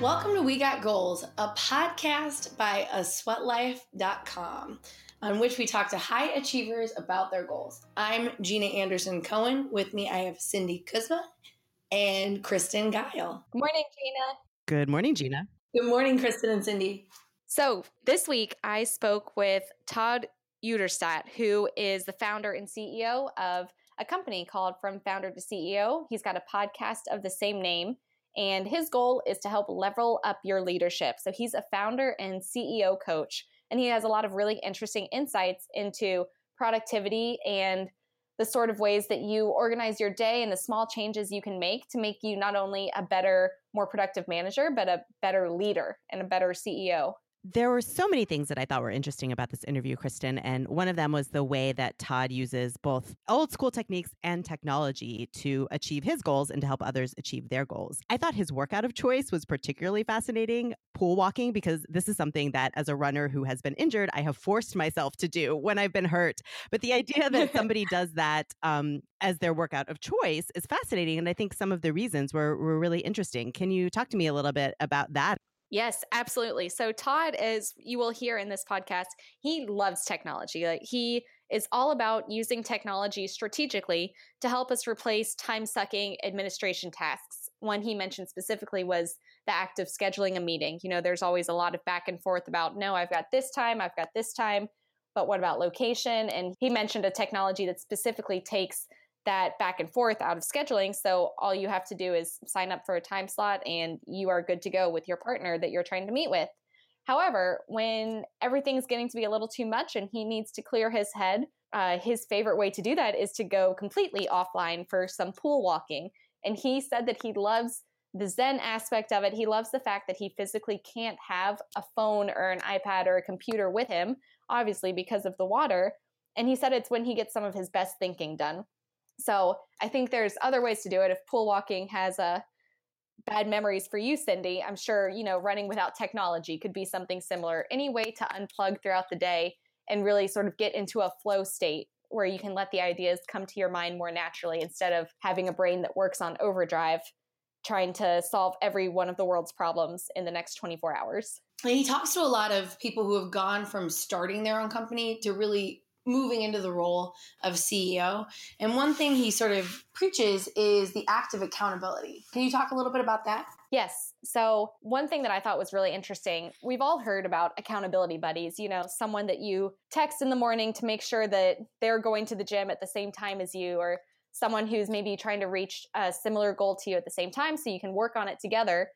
Welcome to We Got Goals, a podcast by asweatlife.com, on which we talk to high achievers about their goals. I'm Gina Anderson-Cohen. With me, I have Cindy Kuzma and Kristen Guile. Good morning, Gina. Good morning, Gina. Good morning, Kristen and Cindy. So this week, I spoke with Todd Uterstadt, who is the founder and CEO of a company called From Founder to CEO. He's got a podcast of the same name, and his goal is to help level up your leadership. So he's a founder and CEO coach, and he has a lot of really interesting insights into productivity and the sort of ways that you organize your day and the small changes you can make to make you not only a better, more productive manager, but a better leader and a better CEO. There were so many things that I thought were interesting about this interview, Kristen, and one of them was the way that Todd uses both old school techniques and technology to achieve his goals and to help others achieve their goals. I thought his workout of choice was particularly fascinating, pool walking, because this is something that as a runner who has been injured, I have forced myself to do when I've been hurt. But the idea that somebody does that as their workout of choice is fascinating, and I think some of the reasons were really interesting. Can you talk to me a little bit about that? Yes, absolutely. So Todd, as you will hear in this podcast, he loves technology. He is all about using technology strategically to help us replace time-sucking administration tasks. One he mentioned specifically was the act of scheduling a meeting. You know, there's always a lot of back and forth about, no, I've got this time, but what about location? And he mentioned a technology that specifically takes that back and forth out of scheduling. So all you have to do is sign up for a time slot and you are good to go with your partner that you're trying to meet with. However, when everything's getting to be a little too much and he needs to clear his head, his favorite way to do that is to go completely offline for some pool walking. And he said that he loves the Zen aspect of it. He loves the fact that he physically can't have a phone or an iPad or a computer with him, obviously because of the water. And he said it's when he gets some of his best thinking done. So I think there's other ways to do it. If pool walking has bad memories for you, Cindy, I'm sure, you know, running without technology could be something similar. Any way to unplug throughout the day and really sort of get into a flow state where you can let the ideas come to your mind more naturally instead of having a brain that works on overdrive, trying to solve every one of the world's problems in the next 24 hours. And he talks to a lot of people who have gone from starting their own company to really moving into the role of CEO. And one thing he sort of preaches is the act of accountability. Can you talk a little bit about that? Yes. So one thing that I thought was really interesting, we've all heard about accountability buddies, you know, someone that you text in the morning to make sure that they're going to the gym at the same time as you, or someone who's maybe trying to reach a similar goal to you at the same time so you can work on it together.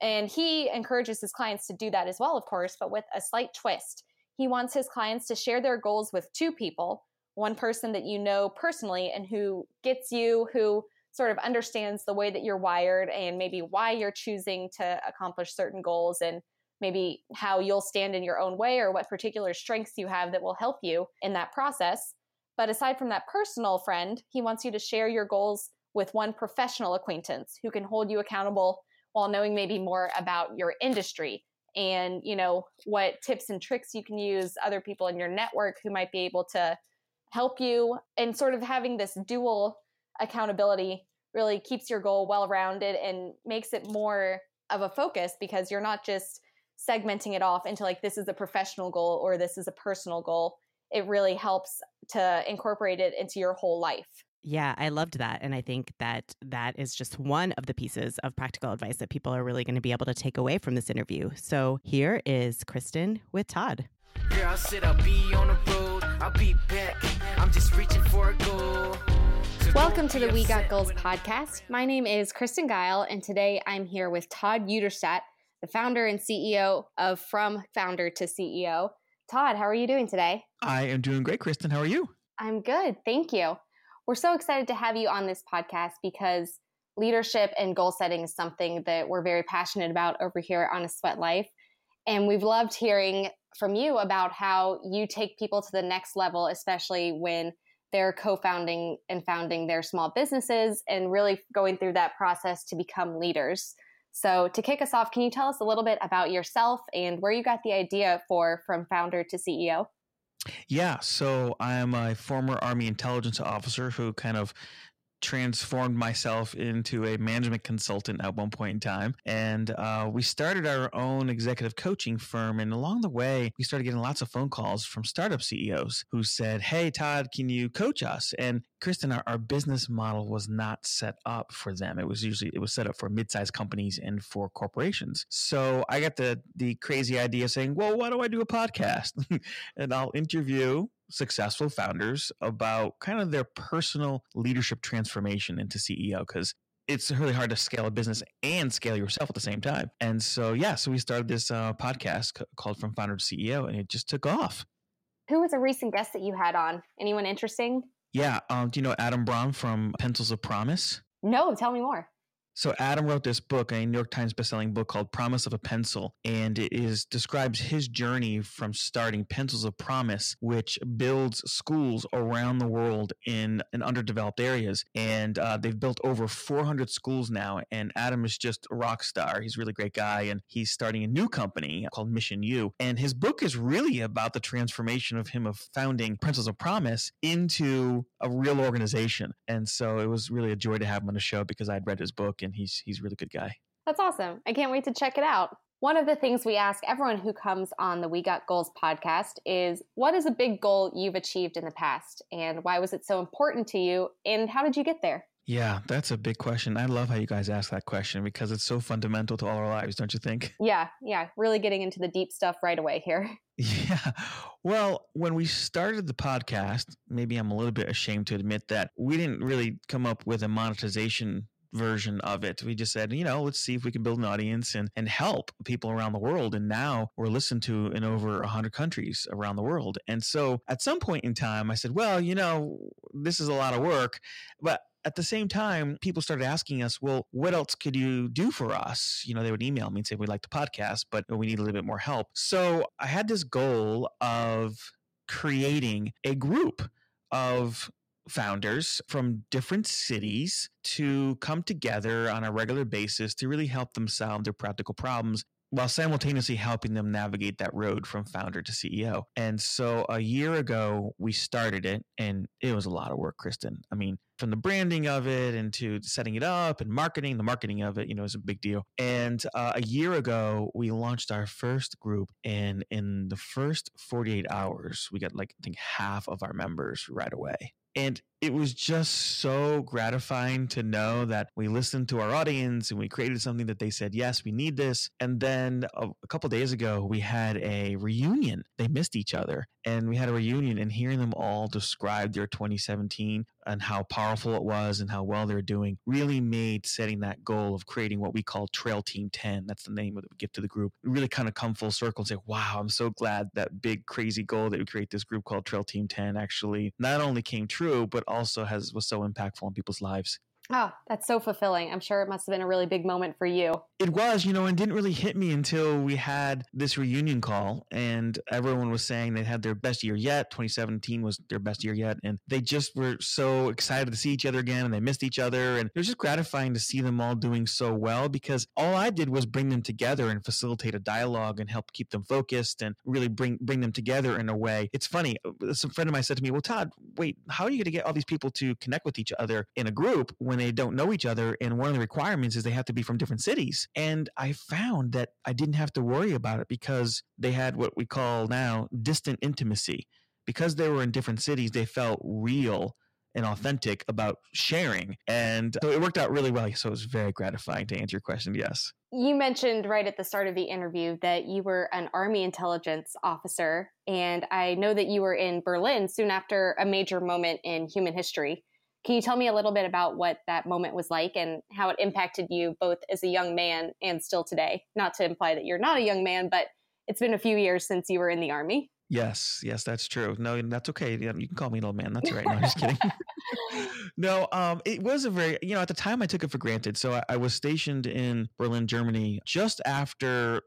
And he encourages his clients to do that as well, of course, but with a slight twist. He wants his clients to share their goals with two people, one person that you know personally and who gets you, who sort of understands the way that you're wired and maybe why you're choosing to accomplish certain goals and maybe how you'll stand in your own way or what particular strengths you have that will help you in that process. But aside from that personal friend, he wants you to share your goals with one professional acquaintance who can hold you accountable while knowing maybe more about your industry and, you know, what tips and tricks you can use, other people in your network who might be able to help you. And sort of having this dual accountability really keeps your goal well-rounded and makes it more of a focus because you're not just segmenting it off into like, this is a professional goal or this is a personal goal. It really helps to incorporate it into your whole life. Yeah, I loved that. And I think that that is just one of the pieces of practical advice that people are really going to be able to take away from this interview. So here is Kristen with Todd. Girl, I said I'll be on the road. I'll be back. I'm just reaching for a goal. Welcome to the We Got Goals podcast. My name is Kristen Guile, and today I'm here with Todd Uterstadt, the founder and CEO of From Founder to CEO. Todd, how are you doing today? I am doing great, Kristen. How are you? I'm good. Thank you. We're so excited to have you on this podcast because leadership and goal setting is something that we're very passionate about over here on A Sweat Life. And we've loved hearing from you about how you take people to the next level, especially when they're co-founding and founding their small businesses and really going through that process to become leaders. So to kick us off, can you tell us a little bit about yourself and where you got the idea for From Founder to CEO? Yeah, so I am a former Army intelligence officer who kind of transformed myself into a management consultant at one point in time. And we started our own executive coaching firm. And along the way, we started getting lots of phone calls from startup CEOs who said, hey, Todd, can you coach us? And Kristen, our business model was not set up for them. It was set up for mid-sized companies and for corporations. So I got the crazy idea saying, well, why do I do a podcast? And I'll interview successful founders about kind of their personal leadership transformation into CEO, because it's really hard to scale a business and scale yourself at the same time. And so, so we started this podcast called From Founder to CEO, and it just took off. Who was a recent guest that you had on? Anyone interesting? Yeah. Do you know Adam Braun from Pencils of Promise? No, tell me more. So Adam wrote this book, a New York Times bestselling book called Promise of a Pencil, and it describes his journey from starting Pencils of Promise, which builds schools around the world in underdeveloped areas. And they've built over 400 schools now, and Adam is just a rock star. He's a really great guy, and he's starting a new company called Mission U. And his book is really about the transformation of him of founding Pencils of Promise into a real organization. And so it was really a joy to have him on the show because I'd read his book. And he's a really good guy. That's awesome. I can't wait to check it out. One of the things we ask everyone who comes on the We Got Goals podcast is, what is a big goal you've achieved in the past? And why was it so important to you? And how did you get there? Yeah, that's a big question. I love how you guys ask that question because it's so fundamental to all our lives, don't you think? Yeah. Really getting into the deep stuff right away here. Yeah. Well, when we started the podcast, maybe I'm a little bit ashamed to admit that we didn't really come up with a monetization version of it. We just said, let's see if we can build an audience and help people around the world. And now we're listened to in over 100 countries around the world. And so at some point in time, I said, well, this is a lot of work, but at the same time, people started asking us, well, what else could you do for us? They would email me and say, we'd like the podcast, but we need a little bit more help. So I had this goal of creating a group of founders from different cities to come together on a regular basis to really help them solve their practical problems while simultaneously helping them navigate that road from founder to CEO. And so a year ago, we started it, and it was a lot of work, Kristen. I mean, from the branding of it and to setting it up and marketing, the marketing of it, is a big deal. And a year ago, we launched our first group, and in the first 48 hours, we got half of our members right away. And it was just so gratifying to know that we listened to our audience and we created something that they said, yes, we need this. And then a couple of days ago, we had a reunion. They missed each other, and we had a reunion, and hearing them all describe their 2017 and how powerful it was and how well they're doing really made setting that goal of creating what we call Trail Team 10. That's the name of the gift to the group. It really kind of come full circle and say, wow, I'm so glad that big crazy goal that we create this group called Trail Team 10 actually not only came true, but also was so impactful on people's lives. Oh, that's so fulfilling. I'm sure it must have been a really big moment for you. It was, and didn't really hit me until we had this reunion call, and everyone was saying they had their best year yet. 2017 was their best year yet. And they just were so excited to see each other again, and they missed each other. And it was just gratifying to see them all doing so well, because all I did was bring them together and facilitate a dialogue and help keep them focused and really bring them together in a way. It's funny. Some friend of mine said to me, well, Todd, wait, how are you going to get all these people to connect with each other in a group when they don't know each other, and one of the requirements is they have to be from different cities? And I found that I didn't have to worry about it because they had what we call now distant intimacy. Because they were in different cities, they felt real and authentic about sharing. And so it worked out really well. So it was very gratifying to answer your question. Yes. You mentioned right at the start of the interview that you were an Army intelligence officer. And I know that you were in Berlin soon after a major moment in human history. Can you tell me a little bit about what that moment was like and how it impacted you both as a young man and still today? Not to imply that you're not a young man, but it's been a few years since you were in the Army. Yes, that's true. No, that's okay. You can call me an old man. That's all right. No, I'm just kidding. No, it was a very, at the time I took it for granted. So I was stationed in Berlin, Germany, just after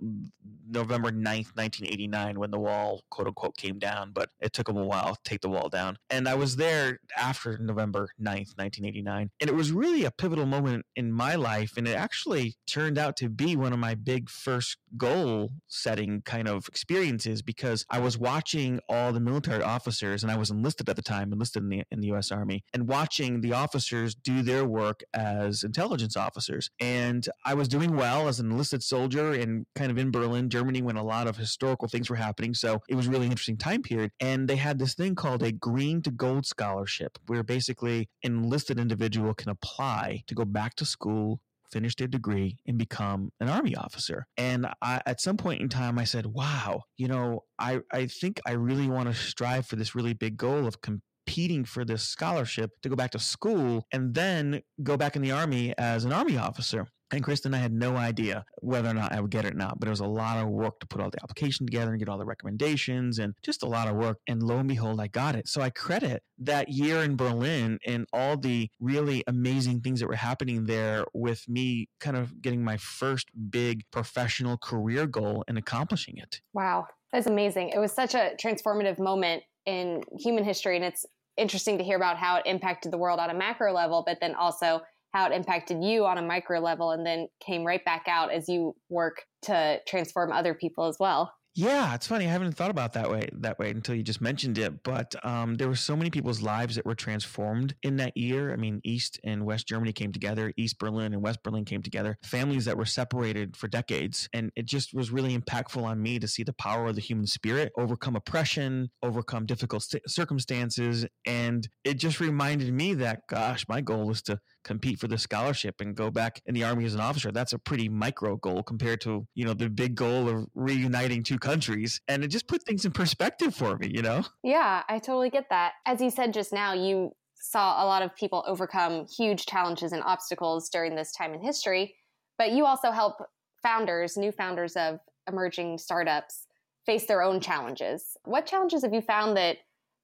November 9th, 1989, when the wall, quote unquote, came down. But it took them a while to take the wall down. And I was there after November 9th, 1989. And it was really a pivotal moment in my life. And it actually turned out to be one of my big first goal setting kind of experiences, because I was watching all the military officers, and I was enlisted at the time, enlisted in the U.S. Army, and watching the officers do their work as intelligence officers. And I was doing well as an enlisted soldier and kind of in Berlin, Germany, when a lot of historical things were happening. So it was a really interesting time period. And they had this thing called a Green to Gold Scholarship, where basically an enlisted individual can apply to go back to school, finish their degree, and become an Army officer. And I, at some point in time, I said, wow, you know, I think I really want to strive for this really big goal of competing for this scholarship to go back to school and then go back in the Army as an Army officer. And Kristen, I had no idea whether or not I would get it or not, but it was a lot of work to put all the application together and get all the recommendations and just a lot of work. And lo and behold, I got it. So I credit that year in Berlin and all the really amazing things that were happening there with me kind of getting my first big professional career goal and accomplishing it. Wow. That's amazing. It was such a transformative moment in human history. And it's interesting to hear about how it impacted the world on a macro level, but then also how it impacted you on a micro level and then came right back out as you work to transform other people as well. Yeah, it's funny. I haven't thought about that way until you just mentioned it. But there were so many people's lives that were transformed in that year. I mean, East and West Germany came together. East Berlin and West Berlin came together. Families that were separated for decades. And it just was really impactful on me to see the power of the human spirit overcome oppression, overcome difficult circumstances. And it just reminded me that, gosh, my goal is to compete for the scholarship and go back in the Army as an officer. That's a pretty micro goal compared to, you know, the big goal of reuniting two countries. And it just put things in perspective for me, you know? Yeah, I totally get that. As you said just now, you saw a lot of people overcome huge challenges and obstacles during this time in history, but you also help founders, new founders of emerging startups, face their own challenges. What challenges have you found that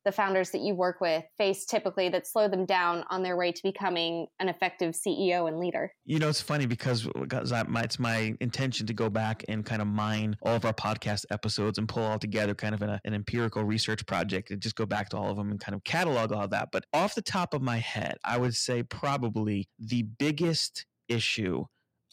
the founders that you work with face typically that slow them down on their way to becoming an effective CEO and leader? You know, it's funny because it's my intention to go back and kind of mine all of our podcast episodes and pull all together kind of in an empirical research project and just go back to all of them and kind of catalog all of that. But off the top of my head, I would say probably the biggest issue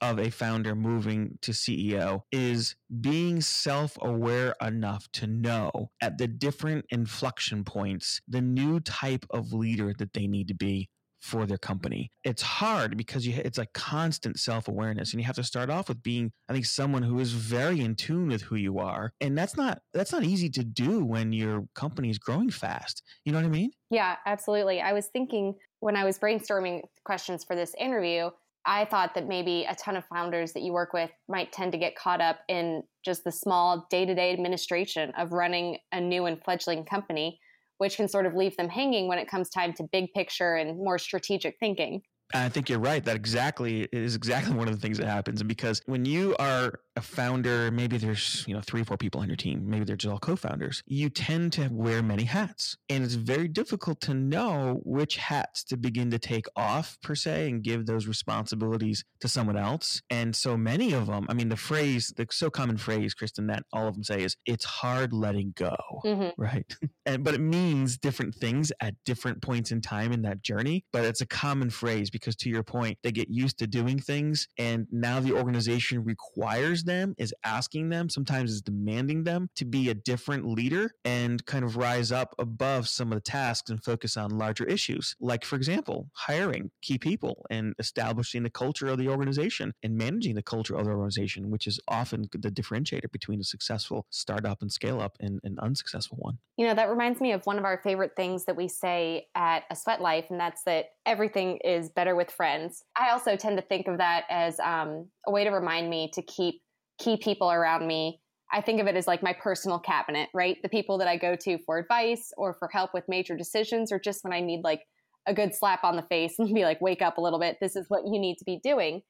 of a founder moving to CEO is being self-aware enough to know at the different inflection points the new type of leader that they need to be for their company. It's hard because it's a constant self-awareness, and you have to start off with being, I think, someone who is very in tune with who you are, and that's not easy to do when your company is growing fast. You know what I mean? Yeah, absolutely. I was thinking when I was brainstorming questions for this interview, I thought that maybe a ton of founders that you work with might tend to get caught up in just the small day-to-day administration of running a new and fledgling company, which can sort of leave them hanging when it comes time to big picture and more strategic thinking. I think you're right. That is exactly one of the things that happens. And because when you are a founder, maybe there's, you know, 3 or 4 people on your team, maybe they're just all co-founders, you tend to wear many hats. And it's very difficult to know which hats to begin to take off, per se, and give those responsibilities to someone else. And so many of them, I mean, the so common phrase, Kristen, that all of them say is, it's hard letting go, mm-hmm. right? But it means different things at different points in time in that journey. But it's a common phrase because, to your point, they get used to doing things, and now the organization requires them, is asking them, sometimes is demanding them to be a different leader and kind of rise up above some of the tasks and focus on larger issues. Like, for example, hiring key people and establishing the culture of the organization and managing the culture of the organization, which is often the differentiator between a successful startup and scale up and an unsuccessful one. You know, that reminds me of one of our favorite things that we say at A Sweat Life, and that's that everything is better with friends. I also tend to think of that as a way to remind me to keep key people around me. I think of it as like my personal cabinet, right? The people that I go to for advice or for help with major decisions, or just when I need like a good slap on the face and be like, wake up a little bit. This is what you need to be doing.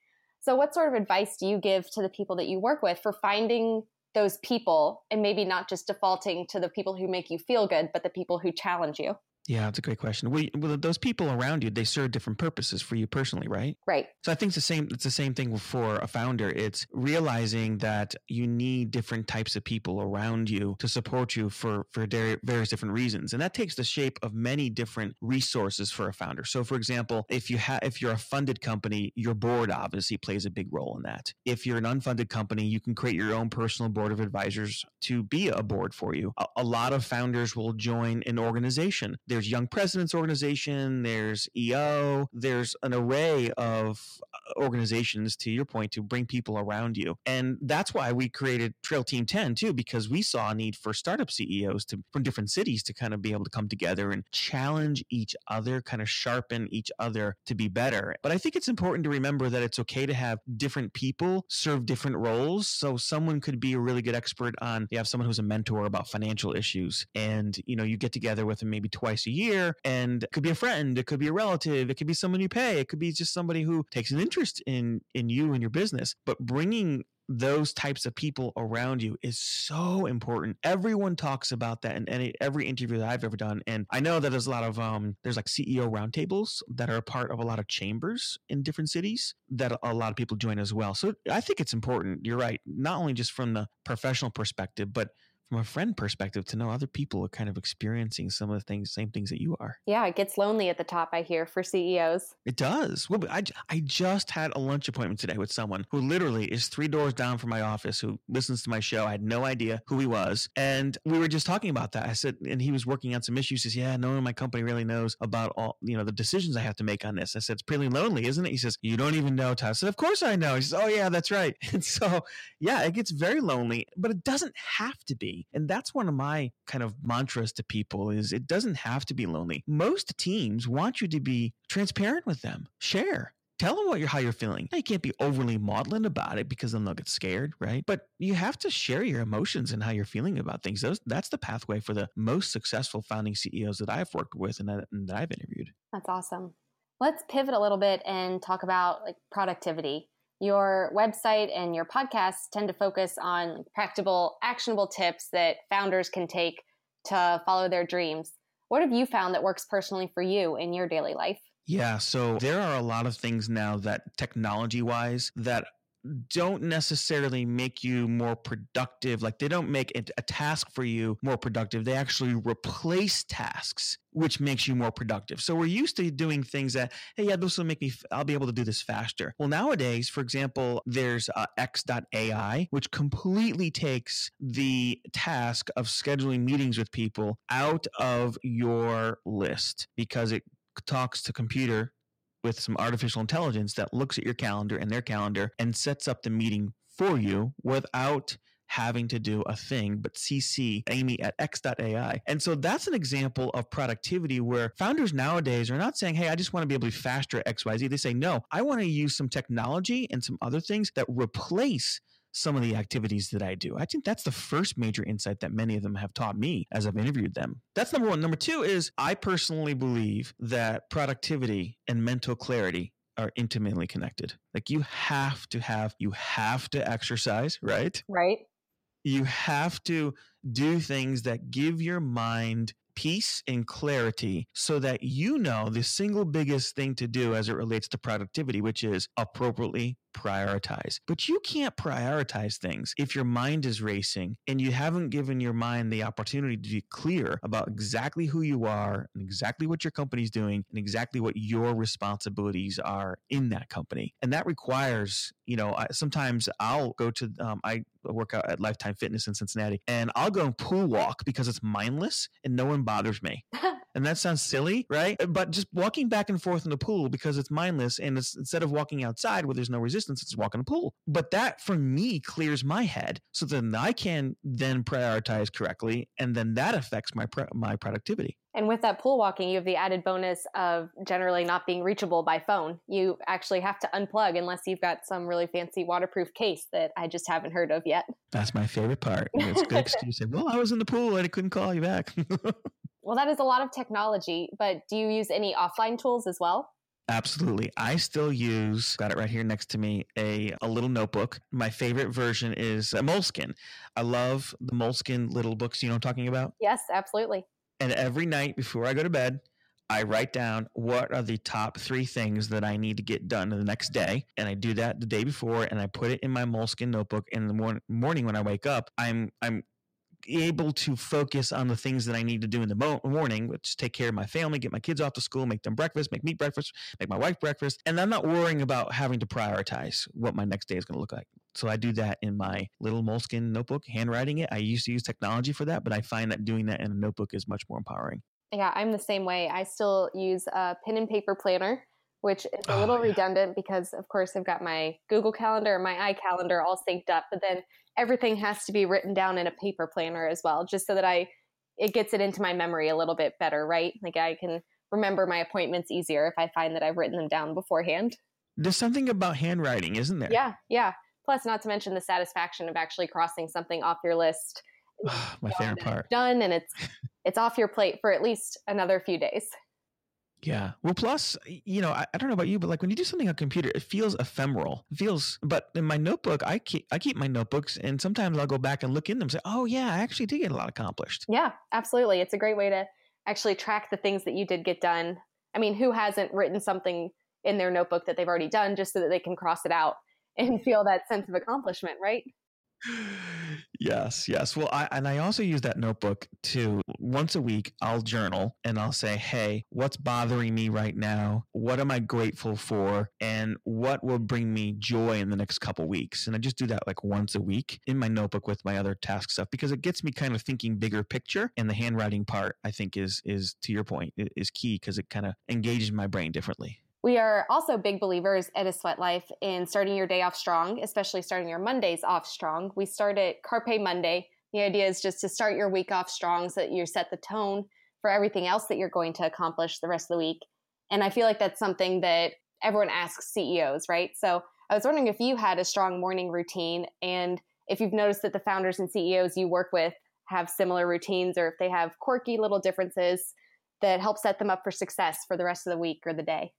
So what sort of advice do you give to the people that you work with for finding those people and maybe not just defaulting to the people who make you feel good, but the people who challenge you? Yeah, that's a great question. Well, those people around you, they serve different purposes for you personally, right? Right. So I think it's the same thing for a founder. It's realizing that you need different types of people around you to support you for various different reasons. And that takes the shape of many different resources for a founder. So for example, if you're a funded company, your board obviously plays a big role in that. If you're an unfunded company, you can create your own personal board of advisors to be a board for you. A lot of founders will join an organization. There's Young Presidents Organization, there's EO, there's an array of organizations, to your point, to bring people around you. And that's why we created Trail Team 10 too, because we saw a need for startup CEOs from different cities to kind of be able to come together and challenge each other, kind of sharpen each other to be better. But I think it's important to remember that it's okay to have different people serve different roles. So someone could be a really good expert on, you have someone who's a mentor about financial issues, and you know, you get together with them maybe twice a year, and it could be a friend, it could be a relative, it could be someone you pay, it could be just somebody who takes an interest in you and your business. But bringing those types of people around you is so important. Everyone talks about that in every interview that I've ever done. And I know that there's a lot of, there's like CEO roundtables that are a part of a lot of chambers in different cities that a lot of people join as well. So I think it's important. You're right. Not only just from the professional perspective, but from a friend perspective, to know other people are kind of experiencing some of the things, same things that you are. Yeah, it gets lonely at the top, I hear, for CEOs. It does. Well, I just had a lunch appointment today with someone who literally is 3 doors down from my office, who listens to my show. I had no idea who he was. And we were just talking about that. I said, and he was working on some issues. He says, yeah, no one in my company really knows about all, you know, the decisions I have to make on this. I said, it's pretty lonely, isn't it? He says, you don't even know, Todd. I said, of course I know. He says, oh yeah, that's right. And so, yeah, it gets very lonely, but it doesn't have to be. And that's one of my kind of mantras to people is it doesn't have to be lonely. Most teams want you to be transparent with them. Share. Tell them how you're feeling. Now, you can't be overly maudlin about it because then they'll get scared, right? But you have to share your emotions and how you're feeling about things. That's the pathway for the most successful founding CEOs that I've worked with and that I've interviewed. That's awesome. Let's pivot a little bit and talk about like productivity. Your website and your podcasts tend to focus on practical, actionable tips that founders can take to follow their dreams. What have you found that works personally for you in your daily life? Yeah, so there are a lot of things now that technology-wise that don't necessarily make you more productive. Like they don't make a task for you more productive. They actually replace tasks, which makes you more productive. So we're used to doing things that, hey, yeah, this will make me, I'll be able to do this faster. Well, nowadays, for example, there's x.ai, which completely takes the task of scheduling meetings with people out of your list because it talks to computer with some artificial intelligence that looks at your calendar and their calendar and sets up the meeting for you without having to do a thing, but CC Amy at x.ai. And so that's an example of productivity where founders nowadays are not saying, hey, I just want to be able to be faster at XYZ. They say, no, I want to use some technology and some other things that replace some of the activities that I do. I think that's the first major insight that many of them have taught me as I've interviewed them. That's number one. Number two is I personally believe that productivity and mental clarity are intimately connected. Like you have to exercise, right? Right. You have to do things that give your mind peace and clarity so that you know the single biggest thing to do as it relates to productivity, which is appropriately prioritize. But you can't prioritize things if your mind is racing and you haven't given your mind the opportunity to be clear about exactly who you are and exactly what your company's doing and exactly what your responsibilities are in that company. And that requires, you know, sometimes I'll go to, I work out at Lifetime Fitness in Cincinnati, and I'll go and pool walk because it's mindless and no one bothers me. And that sounds silly, right? But just walking back and forth in the pool because it's mindless, and it's, instead of walking outside where there's no resistance, it's walking in the pool. But that for me clears my head so then I can then prioritize correctly, and then that affects my productivity. And with that pool walking, you have the added bonus of generally not being reachable by phone. You actually have to unplug unless you've got some really fancy waterproof case that I just haven't heard of yet. That's my favorite part. It's a good excuse to say, well, I was in the pool and I couldn't call you back. Well, that is a lot of technology, but do you use any offline tools as well? Absolutely. I still use, got it right here next to me, a little notebook. My favorite version is Moleskine. I love the Moleskine little books. You know what I'm talking about? Yes, absolutely. And every night before I go to bed, I write down what are the top 3 things that I need to get done the next day. And I do that the day before, and I put it in my Moleskine notebook. In the morning when I wake up, I'm able to focus on the things that I need to do in the morning, which take care of my family, get my kids off to school, make them breakfast, make me breakfast, make my wife breakfast. And I'm not worrying about having to prioritize what my next day is going to look like. So I do that in my little Moleskine notebook, handwriting it. I used to use technology for that, but I find that doing that in a notebook is much more empowering. Yeah, I'm the same way. I still use a pen and paper planner, which is a little redundant because, of course, I've got my Google Calendar and my iCalendar all synced up, but then everything has to be written down in a paper planner as well, just so that it gets it into my memory a little bit better, right? Like I can remember my appointments easier if I find that I've written them down beforehand. There's something about handwriting, isn't there? Yeah, yeah. Plus, not to mention the satisfaction of actually crossing something off your list. My favorite part. Done, and it's off your plate for at least another few days. Yeah. Well, plus, you know, I don't know about you, but like when you do something on a computer, it feels ephemeral. But in my notebook, I keep my notebooks, and sometimes I'll go back and look in them and say, oh yeah, I actually did get a lot accomplished. Yeah, absolutely. It's a great way to actually track the things that you did get done. I mean, who hasn't written something in their notebook that they've already done just so that they can cross it out and feel that sense of accomplishment, right? Yes, yes. Well, I also use that notebook too. Once a week, I'll journal and I'll say, hey, what's bothering me right now? What am I grateful for? And what will bring me joy in the next couple weeks? And I just do that like once a week in my notebook with my other task stuff, because it gets me kind of thinking bigger picture. And the handwriting part, I think, is to your point, is key because it kind of engages my brain differently. We are also big believers at A Sweat Life in starting your day off strong, especially starting your Mondays off strong. We start at Carpe Monday. The idea is just to start your week off strong so that you set the tone for everything else that you're going to accomplish the rest of the week. And I feel like that's something that everyone asks CEOs, right? So I was wondering if you had a strong morning routine and if you've noticed that the founders and CEOs you work with have similar routines or if they have quirky little differences that help set them up for success for the rest of the week or the day.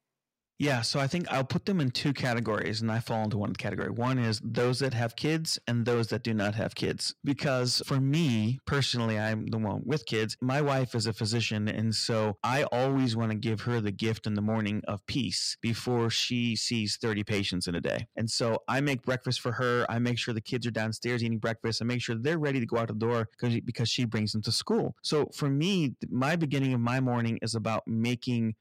Yeah, so I think I'll put them in 2 categories, and I fall into one category. One is those that have kids and those that do not have kids. Because for me, personally, I'm the one with kids. My wife is a physician, and so I always want to give her the gift in the morning of peace before she sees 30 patients in a day. And so I make breakfast for her. I make sure the kids are downstairs eating breakfast. I make sure they're ready to go out the door because she brings them to school. So for me, my beginning of my morning is about making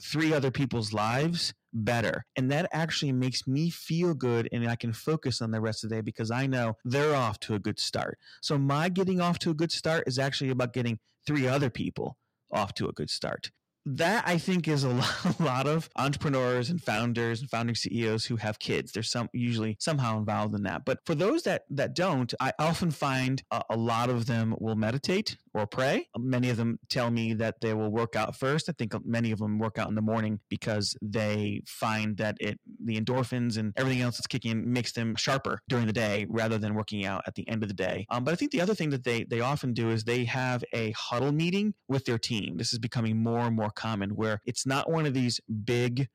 3 other people's lives better. And that actually makes me feel good, and I can focus on the rest of the day because I know they're off to a good start. So my getting off to a good start is actually about getting 3 other people off to a good start. That I think is a lot of entrepreneurs and founders and founding CEOs who have kids. They're usually somehow involved in that. But for those that don't, I often find a lot of them will meditate or pray. Many of them tell me that they will work out first. I think many of them work out in the morning because they find that the endorphins and everything else that's kicking in makes them sharper during the day rather than working out at the end of the day. But I think the other thing that they often do is they have a huddle meeting with their team. This is becoming more and more common where it's not one of these big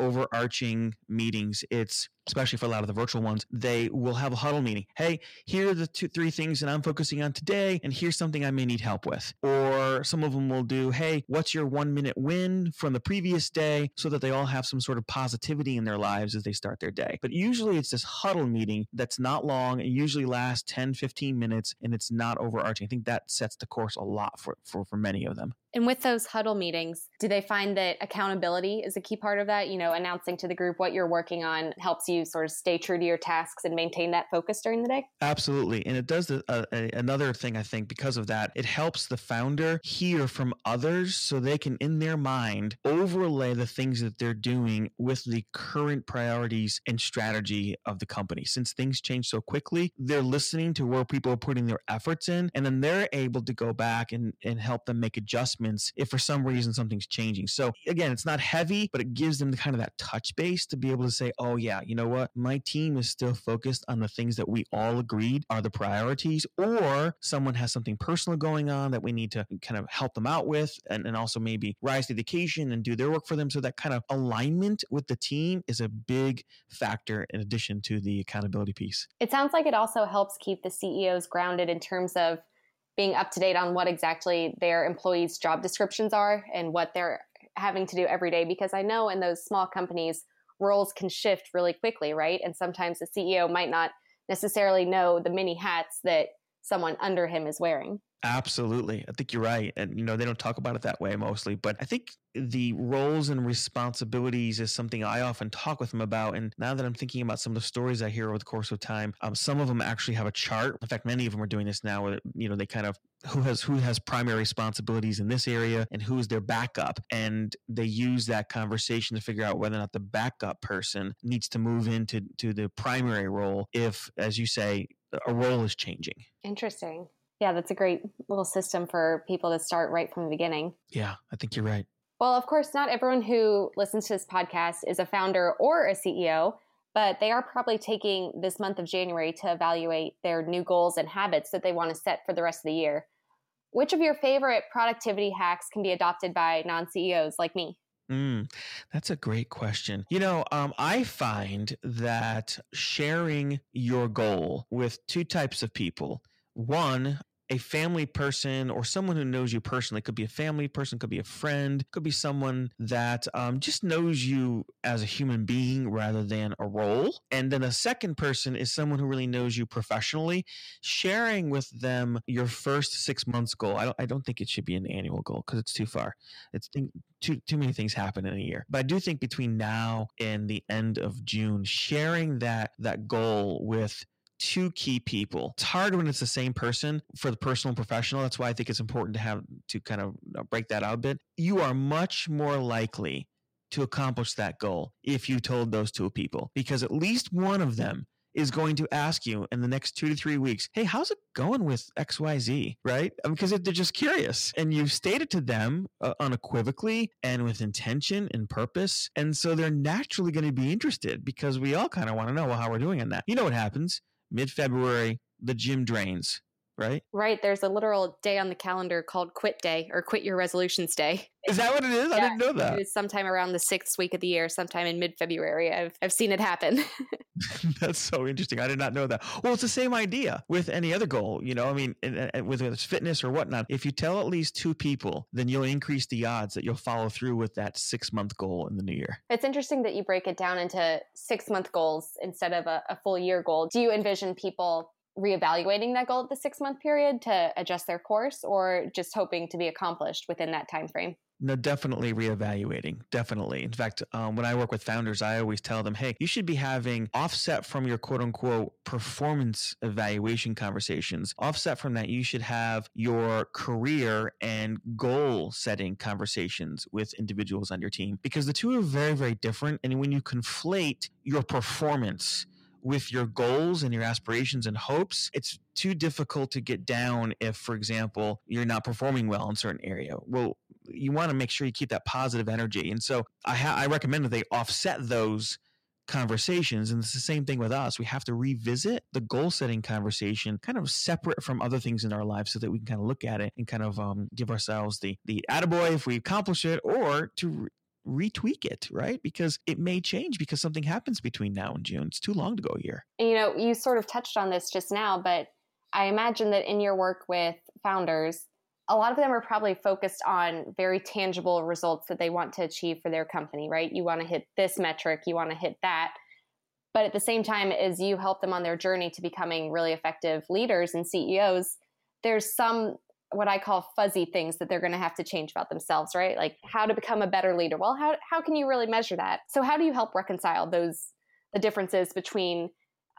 overarching meetings. It's especially for a lot of the virtual ones, they will have a huddle meeting. Hey, here are the 2-3 things that I'm focusing on today, and here's something I may need help with. Or some of them will do, hey, what's your 1-minute win from the previous day, so that they all have some sort of positivity in their lives as they start their day. But usually it's this huddle meeting that's not long. It usually lasts 10, 15 minutes, and it's not overarching. I think that sets the course a lot for many of them. And with those huddle meetings, do they find that accountability is a key part of that? You know, announcing to the group what you're working on helps you sort of stay true to your tasks and maintain that focus during the day? Absolutely. And it does another thing, I think, because of that. It helps the founder hear from others so they can, in their mind, overlay the things that they're doing with the current priorities and strategy of the company. Since things change so quickly, they're listening to where people are putting their efforts in, and then they're able to go back and help them make adjustments if for some reason something's changing. So again, it's not heavy, but it gives them the kind of that touch base to be able to say, oh yeah, you know what? My team is still focused on the things that we all agreed are the priorities, or someone has something personal going on that we need to kind of help them out with and also maybe rise to the occasion and do their work for them. So that kind of alignment with the team is a big factor in addition to the accountability piece. It sounds like it also helps keep the CEOs grounded in terms of being up to date on what exactly their employees' job descriptions are and what they're having to do every day. Because I know in those small companies, roles can shift really quickly, right? And sometimes the CEO might not necessarily know the many hats that someone under him is wearing. Absolutely. I think you're right. And, you know, they don't talk about it that way mostly, but I think the roles and responsibilities is something I often talk with them about. And now that I'm thinking about some of the stories I hear over the course of time, some of them actually have a chart. In fact, many of them are doing this now where, you know, they kind of, who has primary responsibilities in this area and who is their backup. And they use that conversation to figure out whether or not the backup person needs to move into the primary role if, as you say, a role is changing. Interesting. Yeah, that's a great little system for people to start right from the beginning. Yeah, I think you're right. Well, of course, not everyone who listens to this podcast is a founder or a CEO, but they are probably taking this month of January to evaluate their new goals and habits that they want to set for the rest of the year. Which of your favorite productivity hacks can be adopted by non-CEOs like me? That's a great question. You know, I find that sharing your goal with two types of people, one, a family person or someone who knows you personally, could be a family person, could be a friend, could be someone that just knows you as a human being rather than a role. And then a second person is someone who really knows you professionally, sharing with them your first 6 months goal. I don't think it should be an annual goal because it's too far. It's too many things happen in a year. But I do think between now and the end of June, sharing that goal with two key people. It's hard when it's the same person for the personal and professional. That's why I think it's important to have to kind of break that out a bit. You are much more likely to accomplish that goal if you told those two people, because at least one of them is going to ask you in the next 2 to 3 weeks, hey, how's it going with XYZ, right? Because they're just curious. And you've stated to them unequivocally and with intention and purpose. And so they're naturally going to be interested because we all kind of want to know how we're doing on that. You know what happens? Mid-February, the gym drains, right? Right. There's a literal day on the calendar called Quit Day or Quit Your Resolutions Day. Is that what it is? Yeah, I didn't know that. It's sometime around the 6th week of the year, sometime in mid-February. I've seen it happen. That's so interesting. I did not know that. Well, it's the same idea with any other goal, you know, I mean, whether it's fitness or whatnot. If you tell at least two people, then you'll increase the odds that you'll follow through with that 6-month goal in the new year. It's interesting that you break it down into 6-month goals instead of a full year goal. Do you envision people reevaluating that goal at the 6-month period to adjust their course, or just hoping to be accomplished within that time frame? No, definitely reevaluating. Definitely. In fact, when I work with founders, I always tell them, hey, you should be having offset from your quote unquote performance evaluation conversations. Offset from that, you should have your career and goal setting conversations with individuals on your team, because the two are very, very different. And when you conflate your performance with your goals and your aspirations and hopes, it's too difficult to get down if, for example, you're not performing well in a certain area. Well, you want to make sure you keep that positive energy. And so I recommend that they offset those conversations. And it's the same thing with us. We have to revisit the goal setting conversation kind of separate from other things in our lives so that we can kind of look at it and kind of give ourselves the attaboy if we accomplish it, or to retweak it, right? Because it may change because something happens between now and June. It's too long to go a year. And, you know, you sort of touched on this just now, but I imagine that in your work with founders, a lot of them are probably focused on very tangible results that they want to achieve for their company, right? You want to hit this metric, you want to hit that. But at the same time, as you help them on their journey to becoming really effective leaders and CEOs, there's some what I call fuzzy things that they're going to have to change about themselves, right? Like how to become a better leader. Well, how can you really measure that? So how do you help reconcile the differences between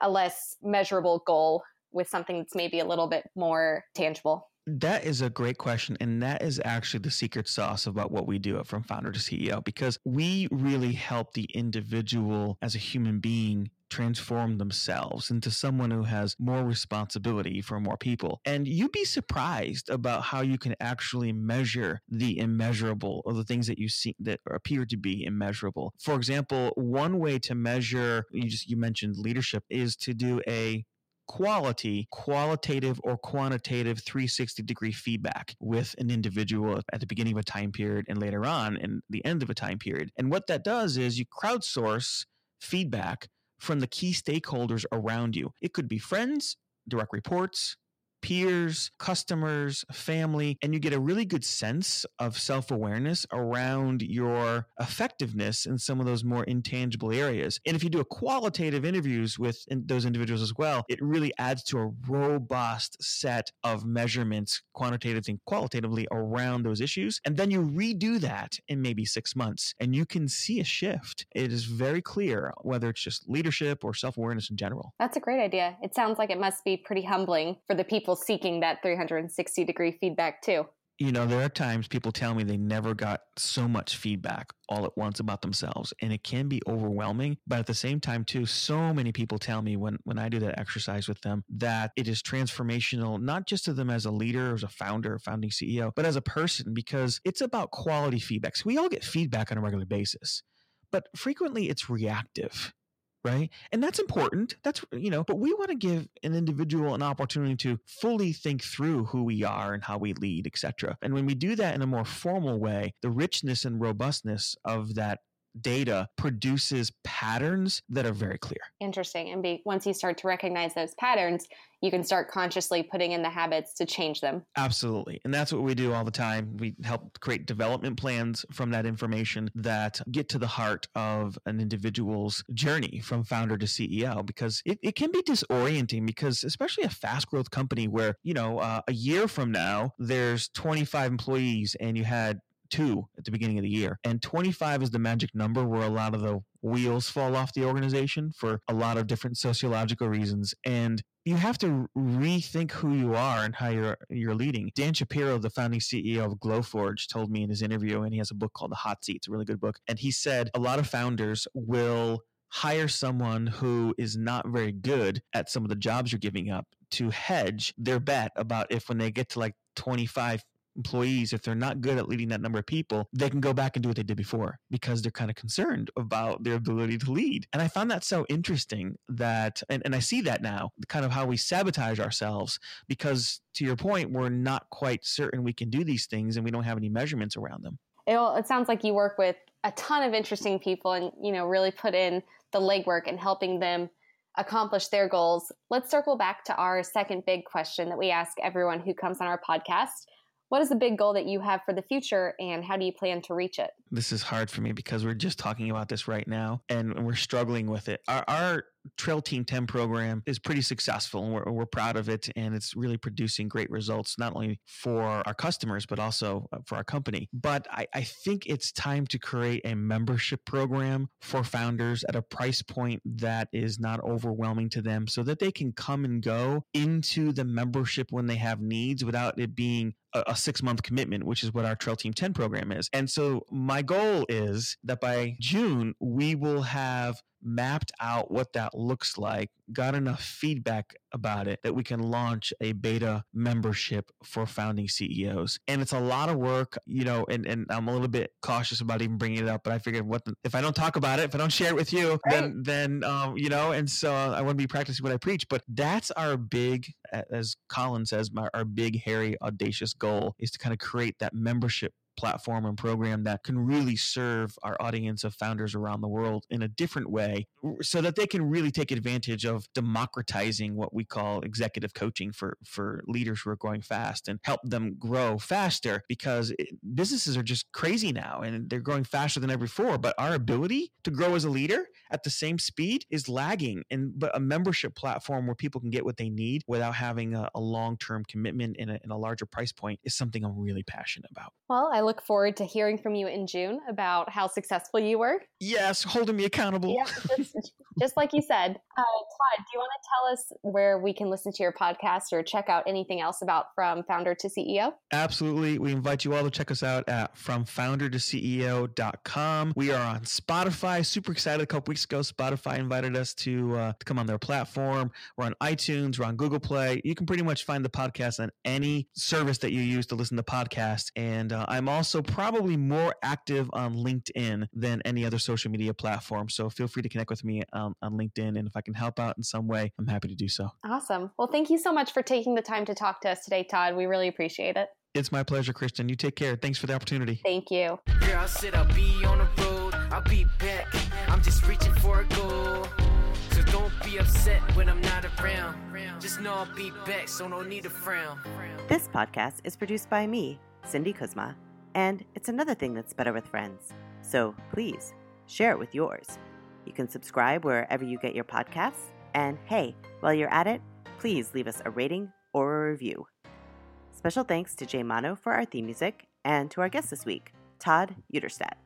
a less measurable goal with something that's maybe a little bit more tangible? That is a great question. And that is actually the secret sauce about what we do at From Founder to CEO, because we really help the individual as a human being transform themselves into someone who has more responsibility for more people. And you'd be surprised about how you can actually measure the immeasurable or the things that you see that appear to be immeasurable. For example, one way to measure, you mentioned leadership, is to do a qualitative or quantitative 360-degree feedback with an individual at the beginning of a time period and later on in the end of a time period. And what that does is you crowdsource feedback from the key stakeholders around you. It could be friends, direct reports, peers, customers, family, and you get a really good sense of self-awareness around your effectiveness in some of those more intangible areas. And if you do a qualitative interviews with those individuals as well, it really adds to a robust set of measurements, quantitatively and qualitatively, around those issues. And then you redo that in maybe 6 months and you can see a shift. It is very clear whether it's just leadership or self-awareness in general. That's a great idea. It sounds like it must be pretty humbling for the people seeking that 360-degree feedback too. You know, there are times people tell me they never got so much feedback all at once about themselves, and it can be overwhelming. But at the same time too, so many people tell me when I do that exercise with them that it is transformational, not just to them as a leader, as a founder, founding CEO, but as a person, because it's about quality feedback. So we all get feedback on a regular basis, but frequently it's reactive. Right? And that's important. That's, you know, but we want to give an individual an opportunity to fully think through who we are and how we lead, et cetera. And when we do that in a more formal way, the richness and robustness of that data produces patterns that are very clear. Interesting. And once you start to recognize those patterns, you can start consciously putting in the habits to change them. Absolutely. And that's what we do all the time. We help create development plans from that information that get to the heart of an individual's journey from founder to CEO, because it can be disorienting, because especially a fast growth company where, you know, a year from now, there's 25 employees and you had 2 at the beginning of the year. And 25 is the magic number where a lot of the wheels fall off the organization for a lot of different sociological reasons. And you have to rethink who you are and how you're leading. Dan Shapiro, the founding CEO of Glowforge, told me in his interview, and he has a book called The Hot Seat. It's a really good book. And he said a lot of founders will hire someone who is not very good at some of the jobs you're giving up to hedge their bet about if when they get to like 25 employees, if they're not good at leading that number of people, they can go back and do what they did before because they're kind of concerned about their ability to lead. And I found that so interesting that, and I see that now, kind of how we sabotage ourselves because, to your point, we're not quite certain we can do these things and we don't have any measurements around them. It sounds like you work with a ton of interesting people and, you know, really put in the legwork and helping them accomplish their goals. Let's circle back to our second big question that we ask everyone who comes on our podcast. What is the big goal that you have for the future and how do you plan to reach it? This is hard for me because we're just talking about this right now and we're struggling with it. Our Trail Team 10 program is pretty successful and we're proud of it. And it's really producing great results, not only for our customers, but also for our company. But I think it's time to create a membership program for founders at a price point that is not overwhelming to them so that they can come and go into the membership when they have needs without it being a 6-month commitment, which is what our Trail Team 10 program is. And so my goal is that by June, we will have mapped out what that looks like, got enough feedback about it that we can launch a beta membership for founding CEOs. And it's a lot of work, you know, and I'm a little bit cautious about even bringing it up, but I figured if I don't talk about it, if I don't share it with you, right, then you know, and so I want to be practicing what I preach. But that's our big, as Colin says, our big, hairy, audacious goal is to kind of create that membership platform and program that can really serve our audience of founders around the world in a different way so that they can really take advantage of democratizing what we call executive coaching for leaders who are growing fast and help them grow faster, because businesses are just crazy now and they're growing faster than ever before. But our ability to grow as a leader at the same speed is lagging. But a membership platform where people can get what they need without having a long-term commitment in a larger price point is something I'm really passionate about. Well, I look forward to hearing from you in June about how successful you were. Yes, holding me accountable. Yeah, just like you said. Todd, do you want to tell us where we can listen to your podcast or check out anything else about From Founder to CEO? Absolutely. We invite you all to check us out at fromfoundertoceo.com. We are on Spotify. Super excited. A couple weeks ago, Spotify invited us to come on their platform. We're on iTunes. We're on Google Play. You can pretty much find the podcast on any service that you use to listen to podcasts. And I'm also probably more active on LinkedIn than any other social media platform. So feel free to connect with me on LinkedIn. And if I can help out in some way, I'm happy to do so. Awesome. Well, thank you so much for taking the time to talk to us today, Todd. We really appreciate it. It's my pleasure, Kristen. You take care. Thanks for the opportunity. Thank you. Here I'll sit, I'll be on the road. I'll be back. I'm just reaching for a goal. So don't be upset when I'm not around. Just know I'll be back, so no need to frown. This podcast is produced by me, Cindy Kuzma, and it's another thing that's better with friends. So please, share it with yours. You can subscribe wherever you get your podcasts. And hey, while you're at it, please leave us a rating or a review. Special thanks to Jay Mono for our theme music and to our guest this week, Todd Uterstadt.